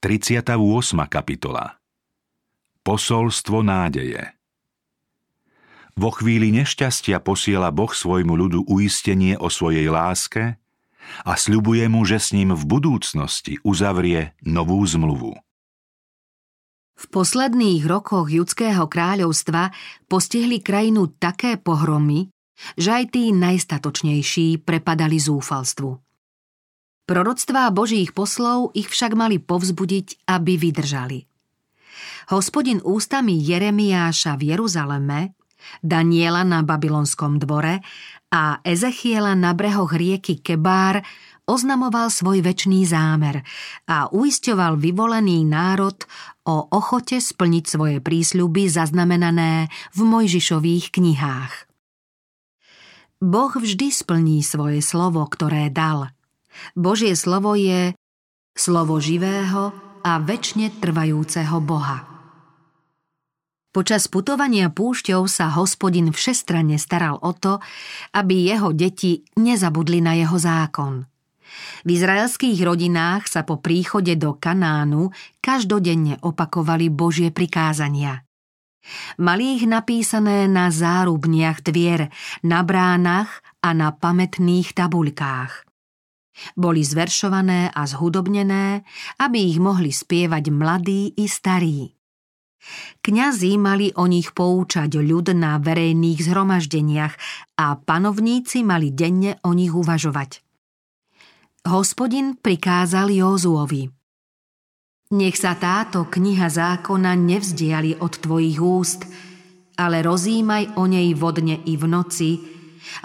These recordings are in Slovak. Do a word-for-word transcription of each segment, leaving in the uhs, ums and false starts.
tridsiata ôsma kapitola. Posolstvo nádeje. Vo chvíli nešťastia posiela Boh svojmu ľudu uistenie o svojej láske a sľubuje mu, že s ním v budúcnosti uzavrie novú zmluvu. V posledných rokoch judského kráľovstva postihli krajinu také pohromy, že aj tí najstatočnejší prepadali zúfalstvu. Proroctvá Božích poslov ich však mali povzbudiť, aby vydržali. Hospodin ústami Jeremiáša v Jeruzaleme, Daniela na babylonskom dvore a Ezechiela na brehoch rieky Kebár oznamoval svoj večný zámer a uisťoval vyvolený národ o ochote splniť svoje prísľuby zaznamenané v Mojžišových knihách. Boh vždy splní svoje slovo, ktoré dal. Božie slovo je slovo živého a večne trvajúceho Boha. Počas putovania púšťou sa Hospodin všestranne staral o to, aby jeho deti nezabudli na jeho zákon. V izraelských rodinách sa po príchode do Kanánu každodenne opakovali Božie prikázania. Mali ich napísané na zárubniach dvier, na bránach a na pamätných tabuľkách. Boli zveršované a zhudobnené, aby ich mohli spievať mladí i starí. Kňazi mali o nich poučať ľud na verejných zhromaždeniach a panovníci mali denne o nich uvažovať. Hospodin prikázal Józuovi: Nech sa táto kniha zákona nevzdiali od tvojich úst, ale rozímaj o nej vodne i v noci,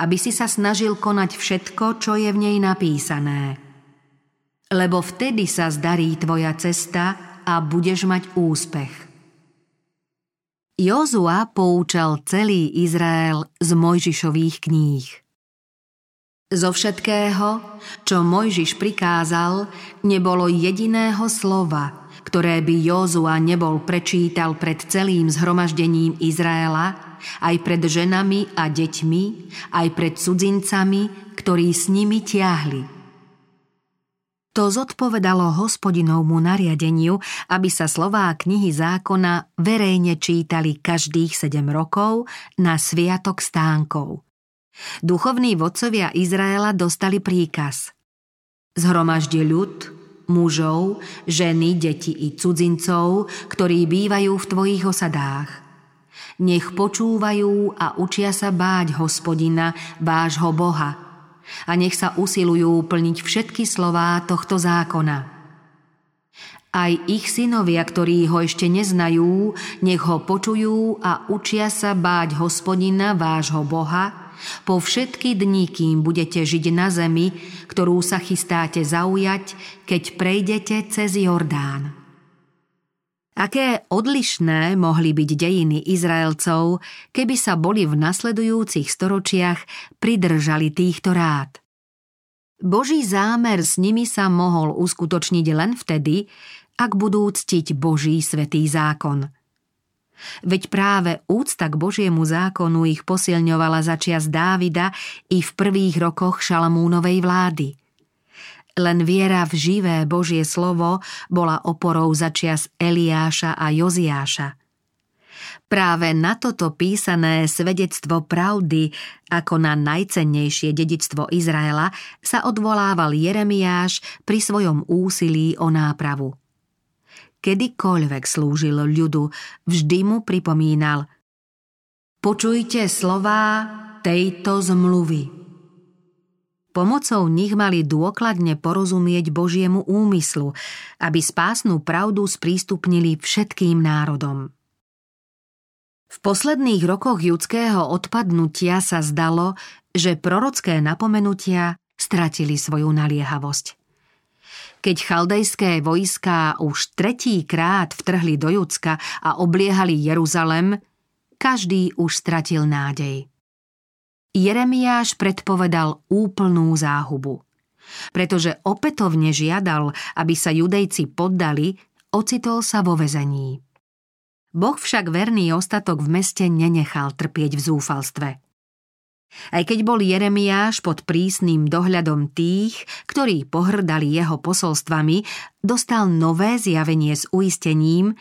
aby si sa snažil konať všetko, čo je v nej napísané. Lebo vtedy sa zdarí tvoja cesta a budeš mať úspech. Jozua poučal celý Izrael z Mojžišových kníh. Zo všetkého, čo Mojžiš prikázal, nebolo jediného slova, ktoré by Jozua nebol prečítal pred celým zhromaždením Izraela, aj pred ženami a deťmi, aj pred cudzincami, ktorí s nimi tiahli. To zodpovedalo Hospodinovmu nariadeniu, aby sa slová knihy zákona verejne čítali každých sedem rokov na sviatok stánkov. Duchovní vodcovia Izraela dostali príkaz: Zhromaždi ľud, mužov, ženy, deti i cudzincov, ktorí bývajú v tvojich osadách. Nech počúvajú a učia sa báť Hospodina, vášho Boha, a nech sa usilujú plniť všetky slová tohto zákona. Aj ich synovia, ktorí ho ešte neznajú, nech ho počujú a učia sa báť Hospodina, vášho Boha, po všetky dni, kým budete žiť na zemi, ktorú sa chystáte zaujať, keď prejdete cez Jordán. Aké odlišné mohli byť dejiny Izraelcov, keby sa boli v nasledujúcich storočiach pridržali týchto rád. Boží zámer s nimi sa mohol uskutočniť len vtedy, ak budú ctiť Boží svätý zákon. Veď práve úcta k Božiemu zákonu ich posilňovala začias Dávida i v prvých rokoch Šalamúnovej vlády. Len viera v živé Božie slovo bola oporou začias Eliáša a Joziáša. Práve na toto písané svedectvo pravdy ako na najcennejšie dedičstvo Izraela sa odvolával Jeremiáš pri svojom úsilí o nápravu. Kedykoľvek slúžil ľudu, vždy mu pripomínal: Počujte slová tejto zmluvy. Pomocou nich mali dôkladne porozumieť Božiemu úmyslu, aby spásnu pravdu sprístupnili všetkým národom. V posledných rokoch judského odpadnutia sa zdalo, že prorocké napomenutia stratili svoju naliehavosť. Keď chaldejské vojská už tretíkrát vtrhli do Judska a obliehali Jeruzalem, každý už stratil nádej. Jeremiáš predpovedal úplnú záhubu. Pretože opätovne žiadal, aby sa Judejci poddali, ocitol sa vo väzení. Boh však verný ostatok v meste nenechal trpieť v zúfalstve. Aj keď bol Jeremiáš pod prísnym dohľadom tých, ktorí pohrdali jeho posolstvami, dostal nové zjavenie s uistením,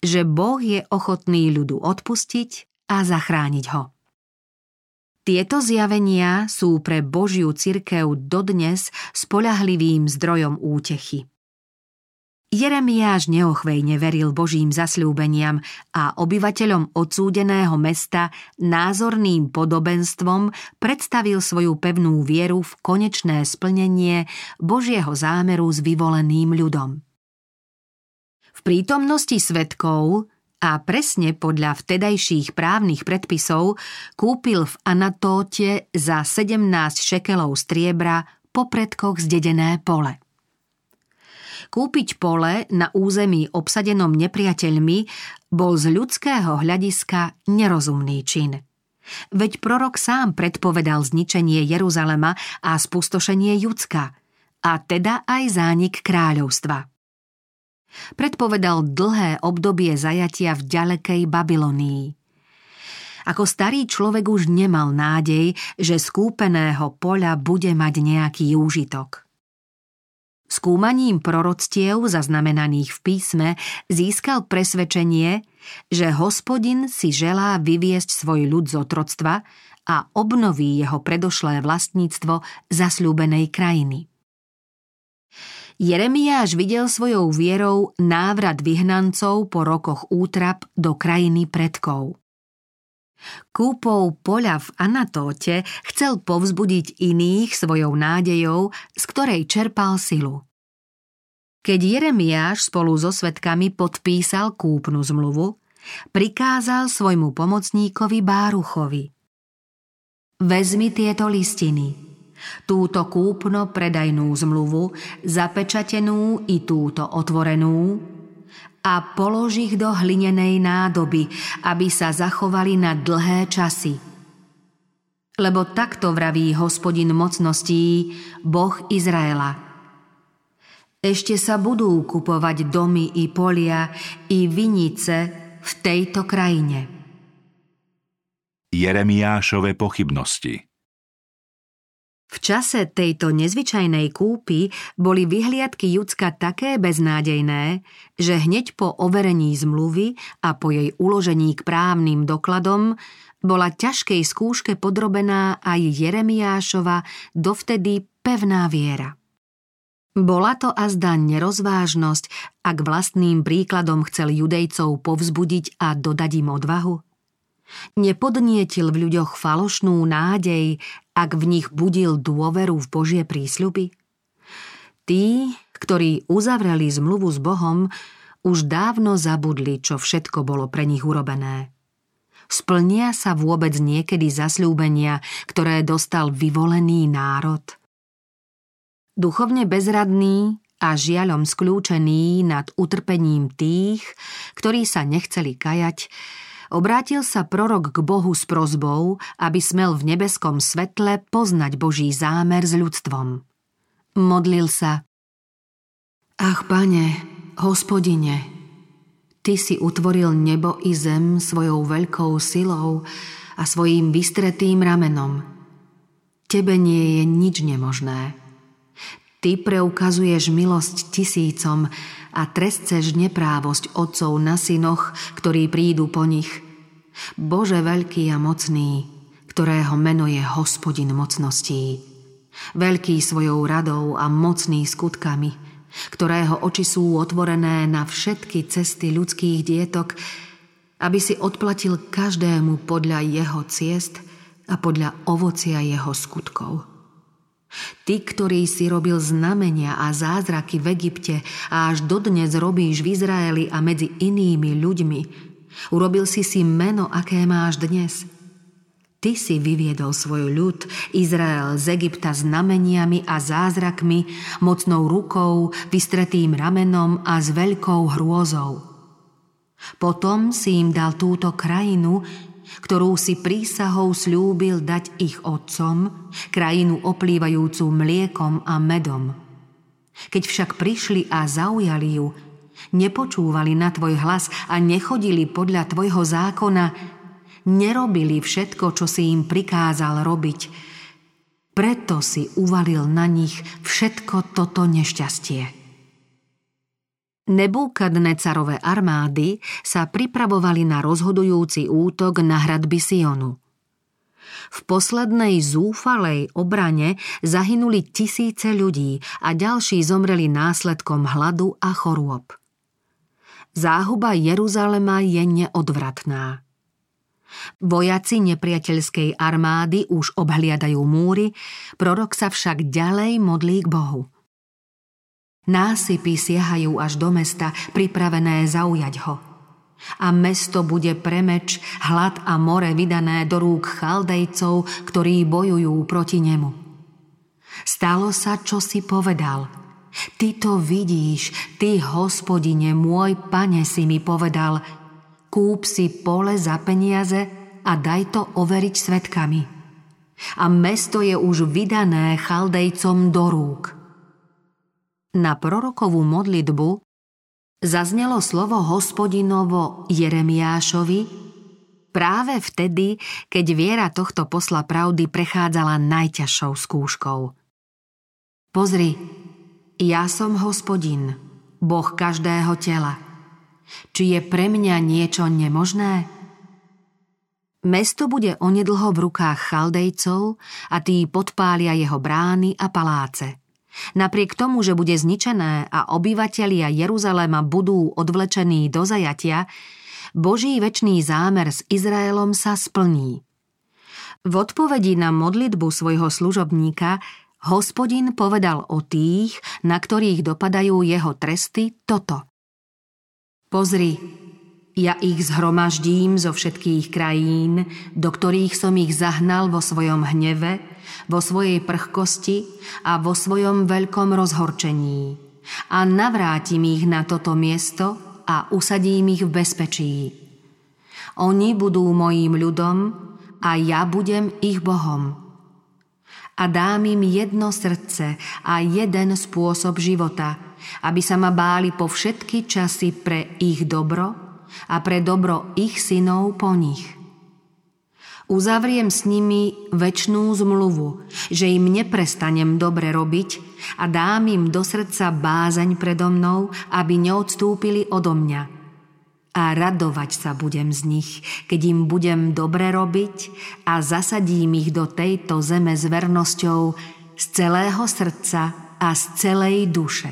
že Boh je ochotný ľudu odpustiť a zachrániť ho. Tieto zjavenia sú pre Božiu cirkev dodnes spoľahlivým zdrojom útechy. Jeremiáš neochvejne veril Božím zasľúbeniam a obyvateľom odsúdeného mesta názorným podobenstvom predstavil svoju pevnú vieru v konečné splnenie Božieho zámeru s vyvoleným ľudom. V prítomnosti svedkov a presne podľa vtedajších právnych predpisov kúpil v Anatóte za sedemnásť šekelov striebra po predkoch zdedené pole. Kúpiť pole na území obsadenom nepriateľmi bol z ľudského hľadiska nerozumný čin. Veď prorok sám predpovedal zničenie Jeruzalema a spustošenie Judska, a teda aj zánik kráľovstva. Predpovedal dlhé obdobie zajatia v ďalekej Babylonii. Ako starý človek už nemal nádej, že z kúpeného poľa bude mať nejaký úžitok. Skúmaním proroctiev zaznamenaných v písme získal presvedčenie, že Hospodin si želá vyviesť svoj ľud z otroctva a obnoví jeho predošlé vlastníctvo zasľúbenej krajiny. Jeremiáš videl svojou vierou návrat vyhnancov po rokoch útrap do krajiny predkov. Kúpou poľa v Anatóte chcel povzbudiť iných svojou nádejou, z ktorej čerpal silu. Keď Jeremiáš spolu so svedkami podpísal kúpnu zmluvu, prikázal svojmu pomocníkovi Báruchovi: Vezmi tieto listiny, túto kúpno-predajnú zmluvu, zapečatenú i túto otvorenú, a polož ich do hlinenej nádoby, aby sa zachovali na dlhé časy. Lebo takto vraví Hospodin mocností, Boh Izraela: Ešte sa budú kupovať domy i polia, i vinice v tejto krajine. Jeremiášove pochybnosti. V čase tejto nezvyčajnej kúpy boli vyhliadky Judska také beznádejné, že hneď po overení zmluvy a po jej uložení k právnym dokladom bola ťažkej skúške podrobená aj Jeremiášova dovtedy pevná viera. Bola to azda nerozvážnosť, ak vlastným príkladom chcel Judejcov povzbudiť a dodať im odvahu? Nepodnietil v ľuďoch falošnú nádej, ak v nich budil dôveru v Božie prísľuby? Tí, ktorí uzavreli zmluvu s Bohom, už dávno zabudli, čo všetko bolo pre nich urobené. Splnia sa vôbec niekedy zasľúbenia, ktoré dostal vyvolený národ? Duchovne bezradný a žiaľom skľúčený nad utrpením tých, ktorí sa nechceli kajať, obrátil sa prorok k Bohu s prosbou, aby smel v nebeskom svetle poznať Boží zámer s ľudstvom. Modlil sa: Ach, Pane, Hospodine, Ty si utvoril nebo i zem svojou veľkou silou a svojím vystretým ramenom. Tebe nie je nič nemožné. Ty preukazuješ milosť tisícom a trestceš neprávosť otcov na synoch, ktorí prídu po nich. Bože veľký a mocný, ktorého meno je Hospodin mocností. Veľký svojou radou a mocný skutkami, ktorého oči sú otvorené na všetky cesty ľudských dietok, aby si odplatil každému podľa jeho ciest a podľa ovocia jeho skutkov. Ty, ktorý si robil znamenia a zázraky v Egypte a až dodnes robíš v Izraeli a medzi inými ľuďmi, urobil si si meno, aké máš dnes. Ty si vyviedol svoj ľud, Izrael, z Egypta znameniami a zázrakmi, mocnou rukou, vystretým ramenom a s veľkou hrôzou. Potom si im dal túto krajinu, ktorú si prísahou sľúbil dať ich otcom, krajinu oplývajúcu mliekom a medom. Keď však prišli a zaujali ju, nepočúvali na tvoj hlas a nechodili podľa tvojho zákona, nerobili všetko, čo si im prikázal robiť. Preto si uvalil na nich všetko toto nešťastie. Nebúkadnecarove armády sa pripravovali na rozhodujúci útok na hradby Sionu. V poslednej zúfalej obrane zahynuli tisíce ľudí a ďalší zomreli následkom hladu a chorôb. Záhuba Jeruzalema je neodvratná. Vojaci nepriateľskej armády už obhliadajú múry, prorok sa však ďalej modlí k Bohu. Násypy siahajú až do mesta, pripravené zaujať ho. A mesto bude premeč, hlad a more vydané do rúk Chaldejcov, ktorí bojujú proti nemu. Stalo sa, čo si povedal. Ty to vidíš, ty, Hospodine, môj Pane, si mi povedal. Kúp si pole za peniaze a daj to overiť svedkami. A mesto je už vydané Chaldejcom do rúk. Na prorokovú modlitbu zaznelo slovo Hospodinovo Jeremiášovi práve vtedy, keď viera tohto posla pravdy prechádzala najťažšou skúškou. Pozri, ja som Hospodin, Boh každého tela. Či je pre mňa niečo nemožné? Mesto bude onedlho v rukách Chaldejcov a tí podpália jeho brány a paláce. Napriek tomu, že bude zničené a obyvatelia Jeruzalema budú odvlečení do zajatia, Boží večný zámer s Izraelom sa splní. V odpovedi na modlitbu svojho služobníka Hospodin povedal o tých, na ktorých dopadajú jeho tresty, toto. Pozri, ja ich zhromaždím zo všetkých krajín, do ktorých som ich zahnal vo svojom hneve, vo svojej prchkosti a vo svojom veľkom rozhorčení. A navrátim ich na toto miesto a usadím ich v bezpečí. Oni budú mojím ľudom a ja budem ich Bohom. A dám im jedno srdce a jeden spôsob života, aby sa ma báli po všetky časy pre ich dobro a pre dobro ich synov po nich. Uzavriem s nimi večnú zmluvu, že im neprestanem dobre robiť a dám im do srdca bázeň predo mnou, aby neodstúpili odo mňa. A radovať sa budem z nich, keď im budem dobre robiť a zasadím ich do tejto zeme s vernosťou z celého srdca a z celej duše.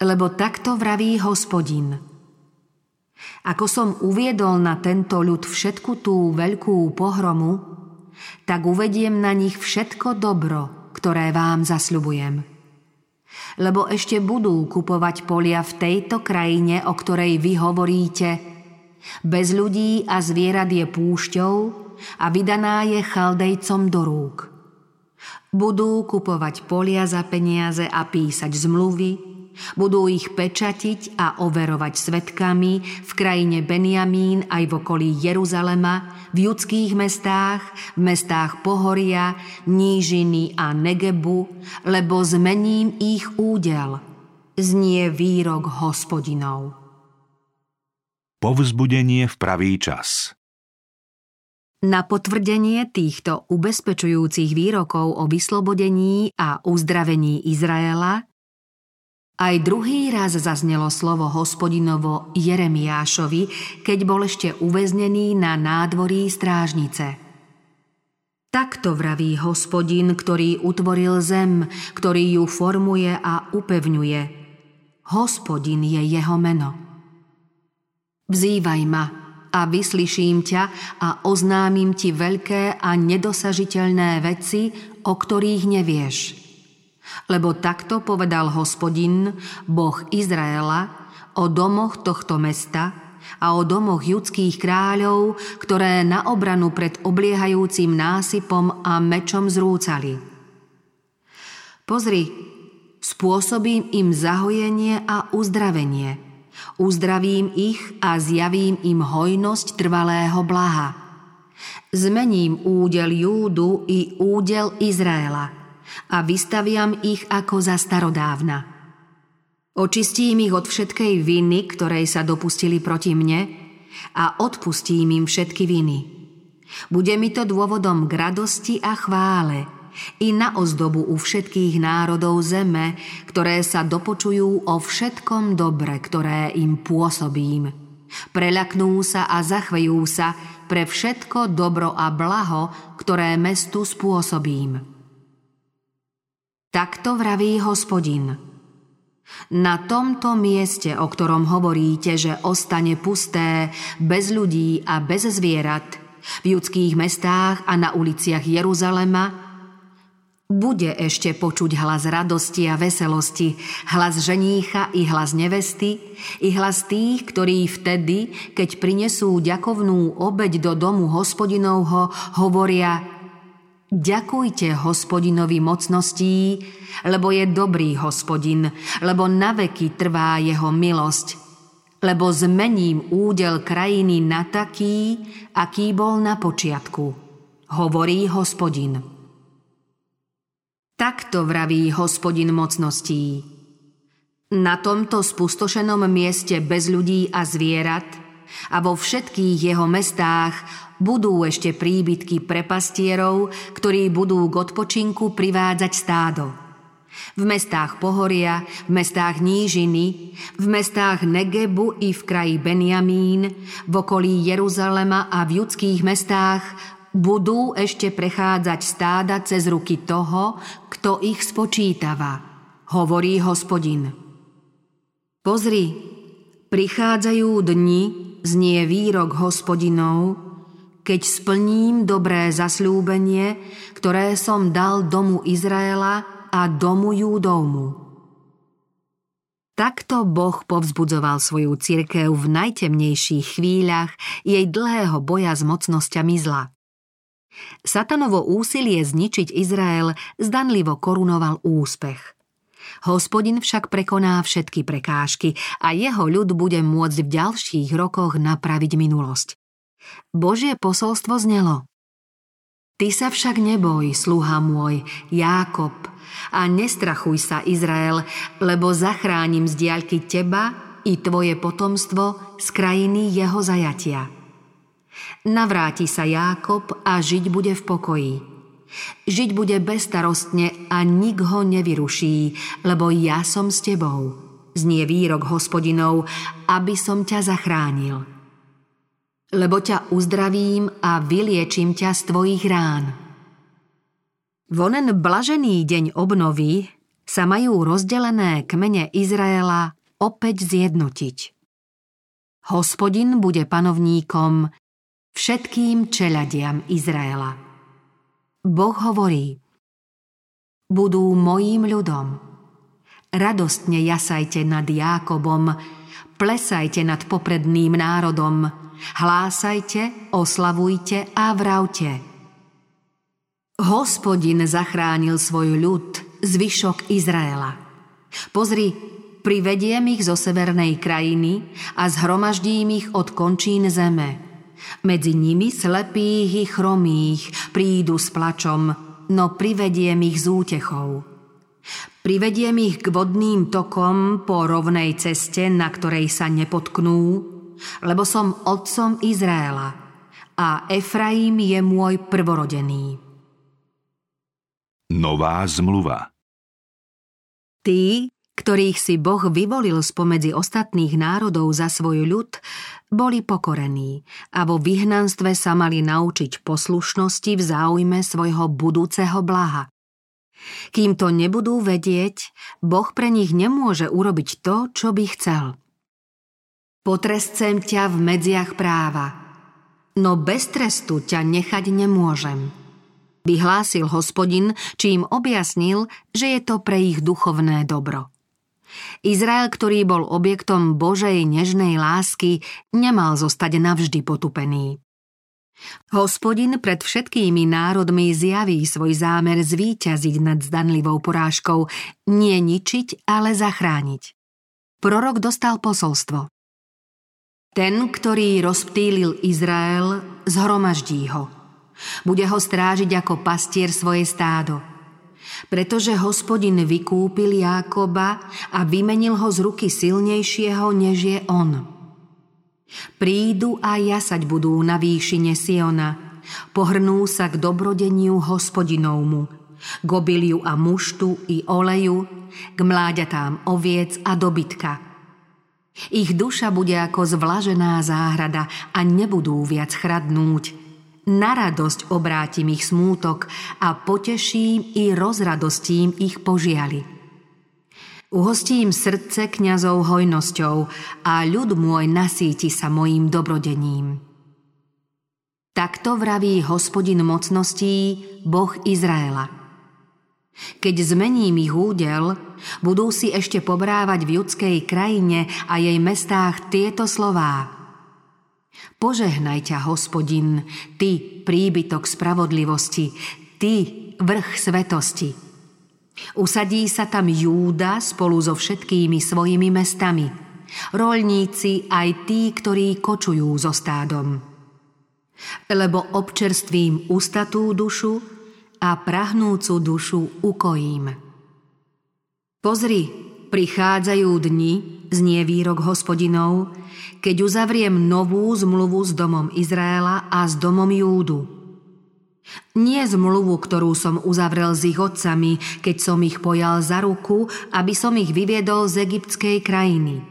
Lebo takto vraví Hospodin. Ako som uviedol na tento ľud všetku tú veľkú pohromu, tak uvediem na nich všetko dobro, ktoré vám zasľubujem. Lebo ešte budú kupovať polia v tejto krajine, o ktorej vy hovoríte. Bez ľudí a zvierat je púšťou a vydaná je Chaldejcom do rúk. Budú kupovať polia za peniaze a písať zmluvy, budú ich pečatiť a overovať svedkami v krajine Benjamín aj v okolí Jeruzalema, v judských mestách, v mestách Pohoria, Nížiny a Negebu, lebo zmením ich údel. Znie výrok Hospodinov. Povzbudenie v pravý čas. Na potvrdenie týchto ubezpečujúcich výrokov o vyslobodení a uzdravení Izraela aj druhý raz zaznelo slovo Hospodinovo Jeremiášovi, keď bol ešte uväznený na nádvorí strážnice. Takto vraví Hospodin, ktorý utvoril zem, ktorý ju formuje a upevňuje. Hospodin je jeho meno. Vzývaj ma a vyslyším ťa a oznámim ti veľké a nedosažiteľné veci, o ktorých nevieš. Lebo takto povedal Hospodin, Boh Izraela, o domoch tohto mesta a o domoch judských kráľov, ktoré na obranu pred obliehajúcim násypom a mečom zrúcali. Pozri, spôsobím im zahojenie a uzdravenie. Uzdravím ich a zjavím im hojnosť trvalého blaha. Zmením údel Júdu i údel Izraela a vystaviam ich ako za starodávna. Očistím ich od všetkej viny, ktorej sa dopustili proti mne, a odpustím im všetky viny. Bude mi to dôvodom k radosti a chvále i na ozdobu u všetkých národov zeme, ktoré sa dopočujú o všetkom dobre, ktoré im pôsobím. Preľaknú sa a zachvejú sa pre všetko dobro a blaho, ktoré mestu spôsobím. Takto vraví Hospodin. Na tomto mieste, o ktorom hovoríte, že ostane pusté, bez ľudí a bez zvierat, v judských mestách a na uliciach Jeruzalema, bude ešte počuť hlas radosti a veselosti, hlas ženícha i hlas nevesty, i hlas tých, ktorí vtedy, keď prinesú ďakovnú obeť do domu Hospodinovho, hovoria: Ďakujte Hospodinovi mocností, lebo je dobrý Hospodin, lebo naveky trvá jeho milosť, lebo zmením údel krajiny na taký, aký bol na počiatku, hovorí Hospodin. Takto vraví Hospodin mocností. Na tomto spustošenom mieste bez ľudí a zvierat a vo všetkých jeho mestách budú ešte príbytky pre pastierov, ktorí budú k odpočinku privádzať stádo. V mestách pohoria, v mestách nížiny, v mestách Negebu i v kraji Benjamín, v okolí Jeruzalema a v judských mestách budú ešte prechádzať stáda cez ruky toho, kto ich spočítava, hovorí Hospodin. Pozri, prichádzajú dni, znie výrok Hospodinov, keď splním dobré zasľúbenie, ktoré som dal domu Izraela a domu Júdovmu. Takto Boh povzbudzoval svoju cirkev v najtemnejších chvíľach jej dlhého boja s mocnosťami zla. Satanovo úsilie zničiť Izrael zdanlivo korunoval úspech. Hospodin však prekoná všetky prekážky a jeho ľud bude môcť v ďalších rokoch napraviť minulosť. Božie posolstvo znelo: Ty sa však neboj, sluha môj, Jákob, a nestrachuj sa, Izrael, lebo zachránim z diaľky teba i tvoje potomstvo z krajiny jeho zajatia. Navráti sa Jákob a žiť bude v pokoji. Žiť bude bezstarostne a nik ho nevyruší, lebo ja som s tebou, znie výrok Hospodinov, aby som ťa zachránil. Lebo ťa uzdravím a vyliečím ťa z tvojich rán. V onen blažený deň obnovy sa majú rozdelené kmene Izraela opäť zjednotiť. Hospodin bude panovníkom všetkým čeladiam Izraela. Boh hovorí: Budú mojím ľudom. Radostne jasajte nad Jákobom, plesajte nad popredným národom, hlásajte, oslavujte a vravte. Hospodin zachránil svoj ľud, zvyšok Izraela. Pozri, privediem ich zo severnej krajiny a zhromaždím ich od končín zeme. Medzi nimi slepých i chromých prídu s plačom, no privediem ich z útechou. Privediem ich k vodným tokom po rovnej ceste, na ktorej sa nepotknú, lebo som otcom Izraela a Efraím je môj prvorodený. Nová zmluva. Ty, ktorých si Boh vyvolil spomedzi ostatných národov za svoj ľud, boli pokorení a vo vyhnanstve sa mali naučiť poslušnosti v záujme svojho budúceho blaha. Kým to nebudú vedieť, Boh pre nich nemôže urobiť to, čo by chcel. Potrescem ťa v medziach práva, no bez trestu ťa nechať nemôžem, vyhlásil Hospodin, čím objasnil, že je to pre ich duchovné dobro. Izrael, ktorý bol objektom Božej nežnej lásky, nemal zostať navždy potupený. Hospodin pred všetkými národmi zjaví svoj zámer zvíťaziť nad zdanlivou porážkou, nie ničiť, ale zachrániť. Prorok dostal posolstvo. Ten, ktorý rozptýlil Izrael, zhromaždí ho. Bude ho strážiť ako pastier svoje stádo. Pretože Hospodin vykúpil Jákoba a vymenil ho z ruky silnejšieho, než je on. Prídu a jasať budú na výšine Siona, pohrnú sa k dobrodeniu Hospodinovmu, k obiliu a muštu i oleju, k mláďatám oviec a dobytka. Ich duša bude ako zvlažená záhrada a nebudú viac chradnúť. Na radosť obrátim ich smútok a poteším i rozradostím ich požiali. Uhostím srdce kňazov hojnosťou a ľud môj nasíti sa mojím dobrodením. Takto vraví Hospodin mocností, Boh Izraela. Keď zmením ich údel, budú si ešte pobrávať v judskej krajine a jej mestách tieto slová. Požehnaj ťa, Hospodin, ty príbytok spravodlivosti, ty vrch svetosti. Usadí sa tam Júda spolu so všetkými svojimi mestami, roľníci aj tí, ktorí kočujú so stádom. Lebo občerstvím ustatú dušu a prahnúcu dušu ukojím. Pozri, prichádzajú dni, znie výrok Hospodinov, keď uzavriem novú zmluvu s domom Izraela a s domom Júdu. Nie zmluvu, ktorú som uzavrel s ich otcami, keď som ich pojal za ruku, aby som ich vyviedol z egyptskej krajiny.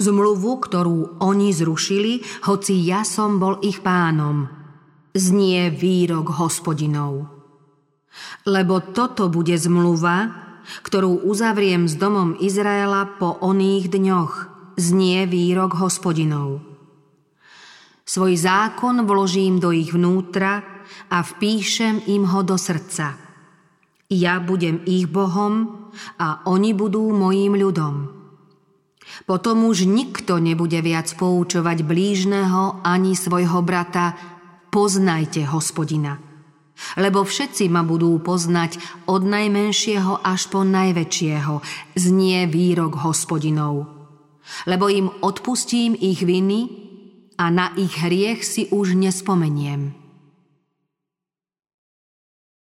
Zmluvu, ktorú oni zrušili, hoci ja som bol ich pánom. Znie výrok Hospodinov. Lebo toto bude zmluva, ktorú uzavriem s domom Izraela po oných dňoch. Znie výrok Hospodinov. Svoj zákon vložím do ich vnútra a vpíšem im ho do srdca. Ja budem ich Bohom a oni budú mojím ľudom. Potom už nikto nebude viac poučovať blížneho ani svojho brata. Poznajte Hospodina. Lebo všetci ma budú poznať od najmenšieho až po najväčšieho. Znie výrok Hospodinov. Lebo im odpustím ich viny a na ich hriech si už nespomeniem.